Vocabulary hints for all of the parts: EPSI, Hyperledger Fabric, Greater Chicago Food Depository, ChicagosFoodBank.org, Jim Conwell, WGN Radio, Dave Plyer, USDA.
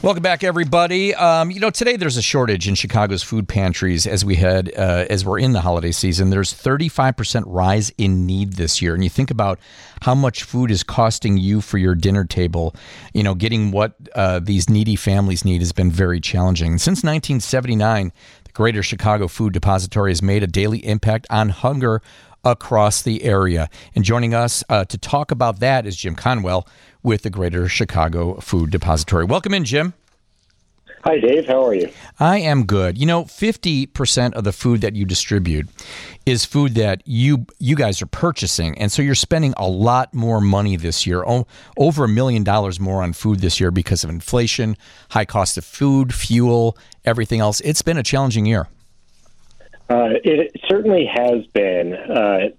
Welcome back, everybody. Today there's a shortage in Chicago's food pantries as we're in the holiday season. There's 35% rise in need this year. And you think about how much food is costing you for your dinner table. You know, getting what these needy families need has been very challenging. Since 1979, the Greater Chicago Food Depository has made a daily impact on hunger across the area. And joining us to talk about that is Jim Conwell with the Greater Chicago Food Depository. Welcome in, Jim. Hi, Dave. How are you? I am good. 50% of the food that you distribute is food that you guys are purchasing, and so you're spending a lot more money this year, over $1 million more on food this year because of inflation, high cost of food, fuel, everything else. It's been a challenging year. It certainly has been.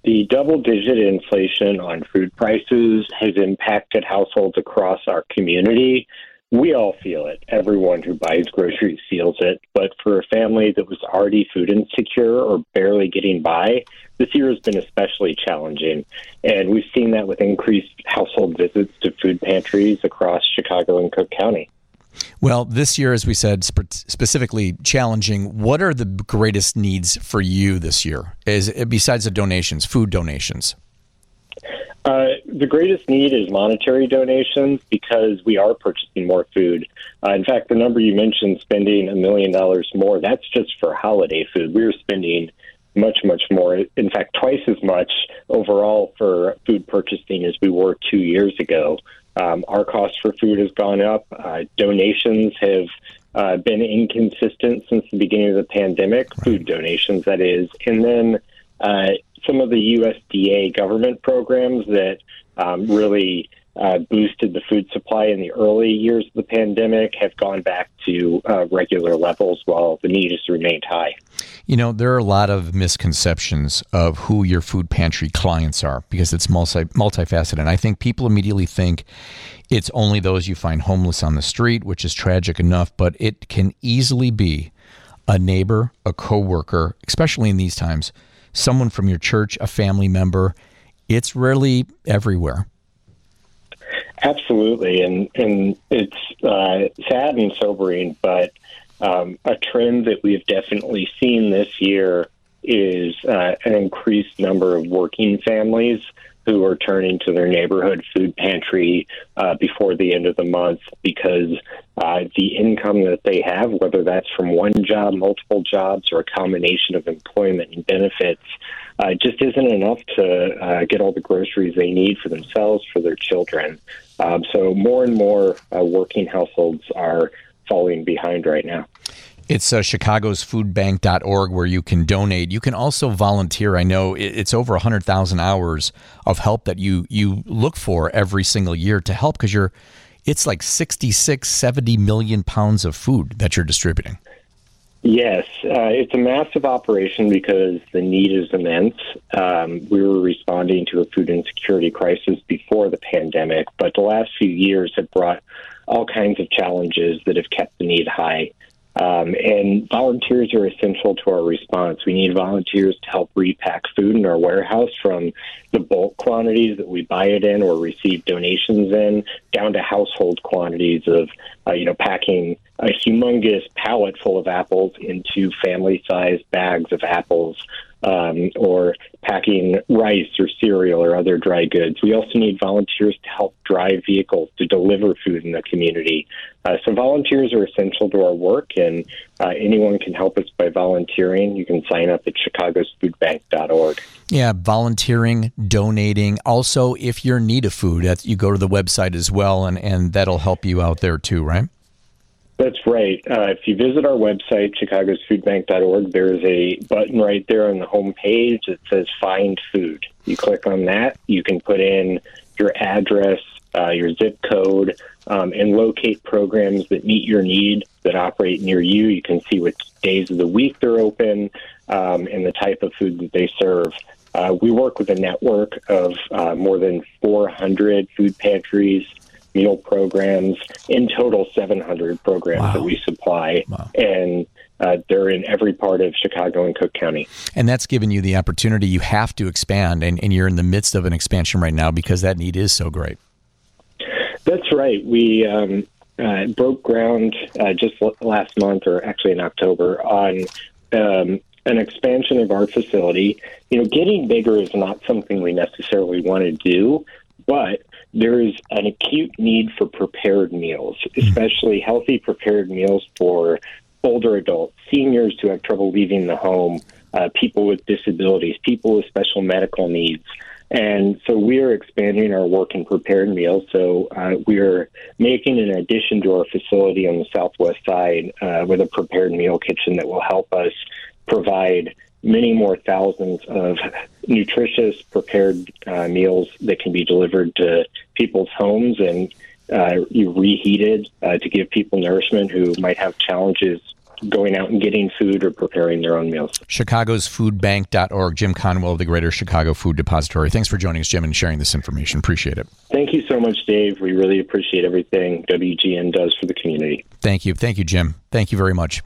The double-digit inflation on food prices has impacted households across our community. We all feel it. Everyone who buys groceries feels it. But for a family that was already food insecure or barely getting by, this year has been especially challenging. And we've seen that with increased household visits to food pantries across Chicago and Cook County. Well, this year, as we said, specifically challenging. What are the greatest needs for you this year, besides the donations, food donations? The greatest need is monetary donations because we are purchasing more food. In fact, the number you mentioned, spending $1 million more, that's just for holiday food. We're spending much, much more. In fact, twice as much overall for food purchasing as we were 2 years ago. Our cost for food has gone up. Donations have been inconsistent since the beginning of the pandemic, food donations, that is. And then some of the USDA government programs that really boosted the food supply in the early years of the pandemic have gone back to regular levels while the need has remained high. There are a lot of misconceptions of who your food pantry clients are because it's multifaceted. And I think people immediately think it's only those you find homeless on the street, which is tragic enough, but it can easily be a neighbor, a coworker, especially in these times, someone from your church, a family member. It's really everywhere. Absolutely, and it's sad and sobering, but a trend that we've definitely seen this year is an increased number of working families who are turning to their neighborhood food pantry before the end of the month because the income that they have, whether that's from one job, multiple jobs, or a combination of employment and benefits, just isn't enough to get all the groceries they need for themselves, for their children. So more and more working households are falling behind right now. It's ChicagosFoodBank.org where you can donate. You can also volunteer. I know it's over 100,000 hours of help that you look for every single year to help because it's like 66, 70 million pounds of food that you're distributing. Yes. It's a massive operation because the need is immense. We were responding to a food insecurity crisis before the pandemic, but the last few years have brought all kinds of challenges that have kept the need high. And volunteers are essential to our response. We need volunteers to help repack food in our warehouse from the bulk quantities that we buy it in or receive donations in down to household quantities of, packing a humongous pallet full of apples into family-sized bags of apples or packing rice or cereal or other dry goods. We also need volunteers to help drive vehicles to deliver food in the community. So volunteers are essential to our work, and anyone can help us by volunteering. You can sign up at ChicagosFoodBank.org. Yeah, volunteering, donating. Also, if you're in need of food, you go to the website as well, and that'll help you out there too, right? That's right. If you visit our website, ChicagosFoodBank.org, there's a button right there on the home page that says Find Food. You click on that. You can put in your address, your zip code, and locate programs that meet your need, that operate near you. You can see which days of the week they're open, and the type of food that they serve. We work with a network of more than 400 food pantries, meal programs, in total 700 programs that we supply. And they're in every part of Chicago and Cook County. And that's given you the opportunity. You have to expand, and you're in the midst of an expansion right now because that need is so great. That's right. We broke ground just last month, or actually in October, on an expansion of our facility. You know, getting bigger is not something we necessarily want to do, but there is an acute need for prepared meals, especially healthy prepared meals for older adults, seniors who have trouble leaving the home, people with disabilities, people with special medical needs. And so we are expanding our work in prepared meals. So we are making an addition to our facility on the southwest side with a prepared meal kitchen that will help us provide many more thousands of nutritious prepared meals that can be delivered to people's homes and reheated to give people nourishment who might have challenges going out and getting food or preparing their own meals. ChicagosFoodBank.org. Jim Conwell of the Greater Chicago Food Depository. Thanks for joining us, Jim, and sharing this information. Appreciate it. Thank you so much, Dave. We really appreciate everything WGN does for the community. Thank you. Thank you, Jim. Thank you very much.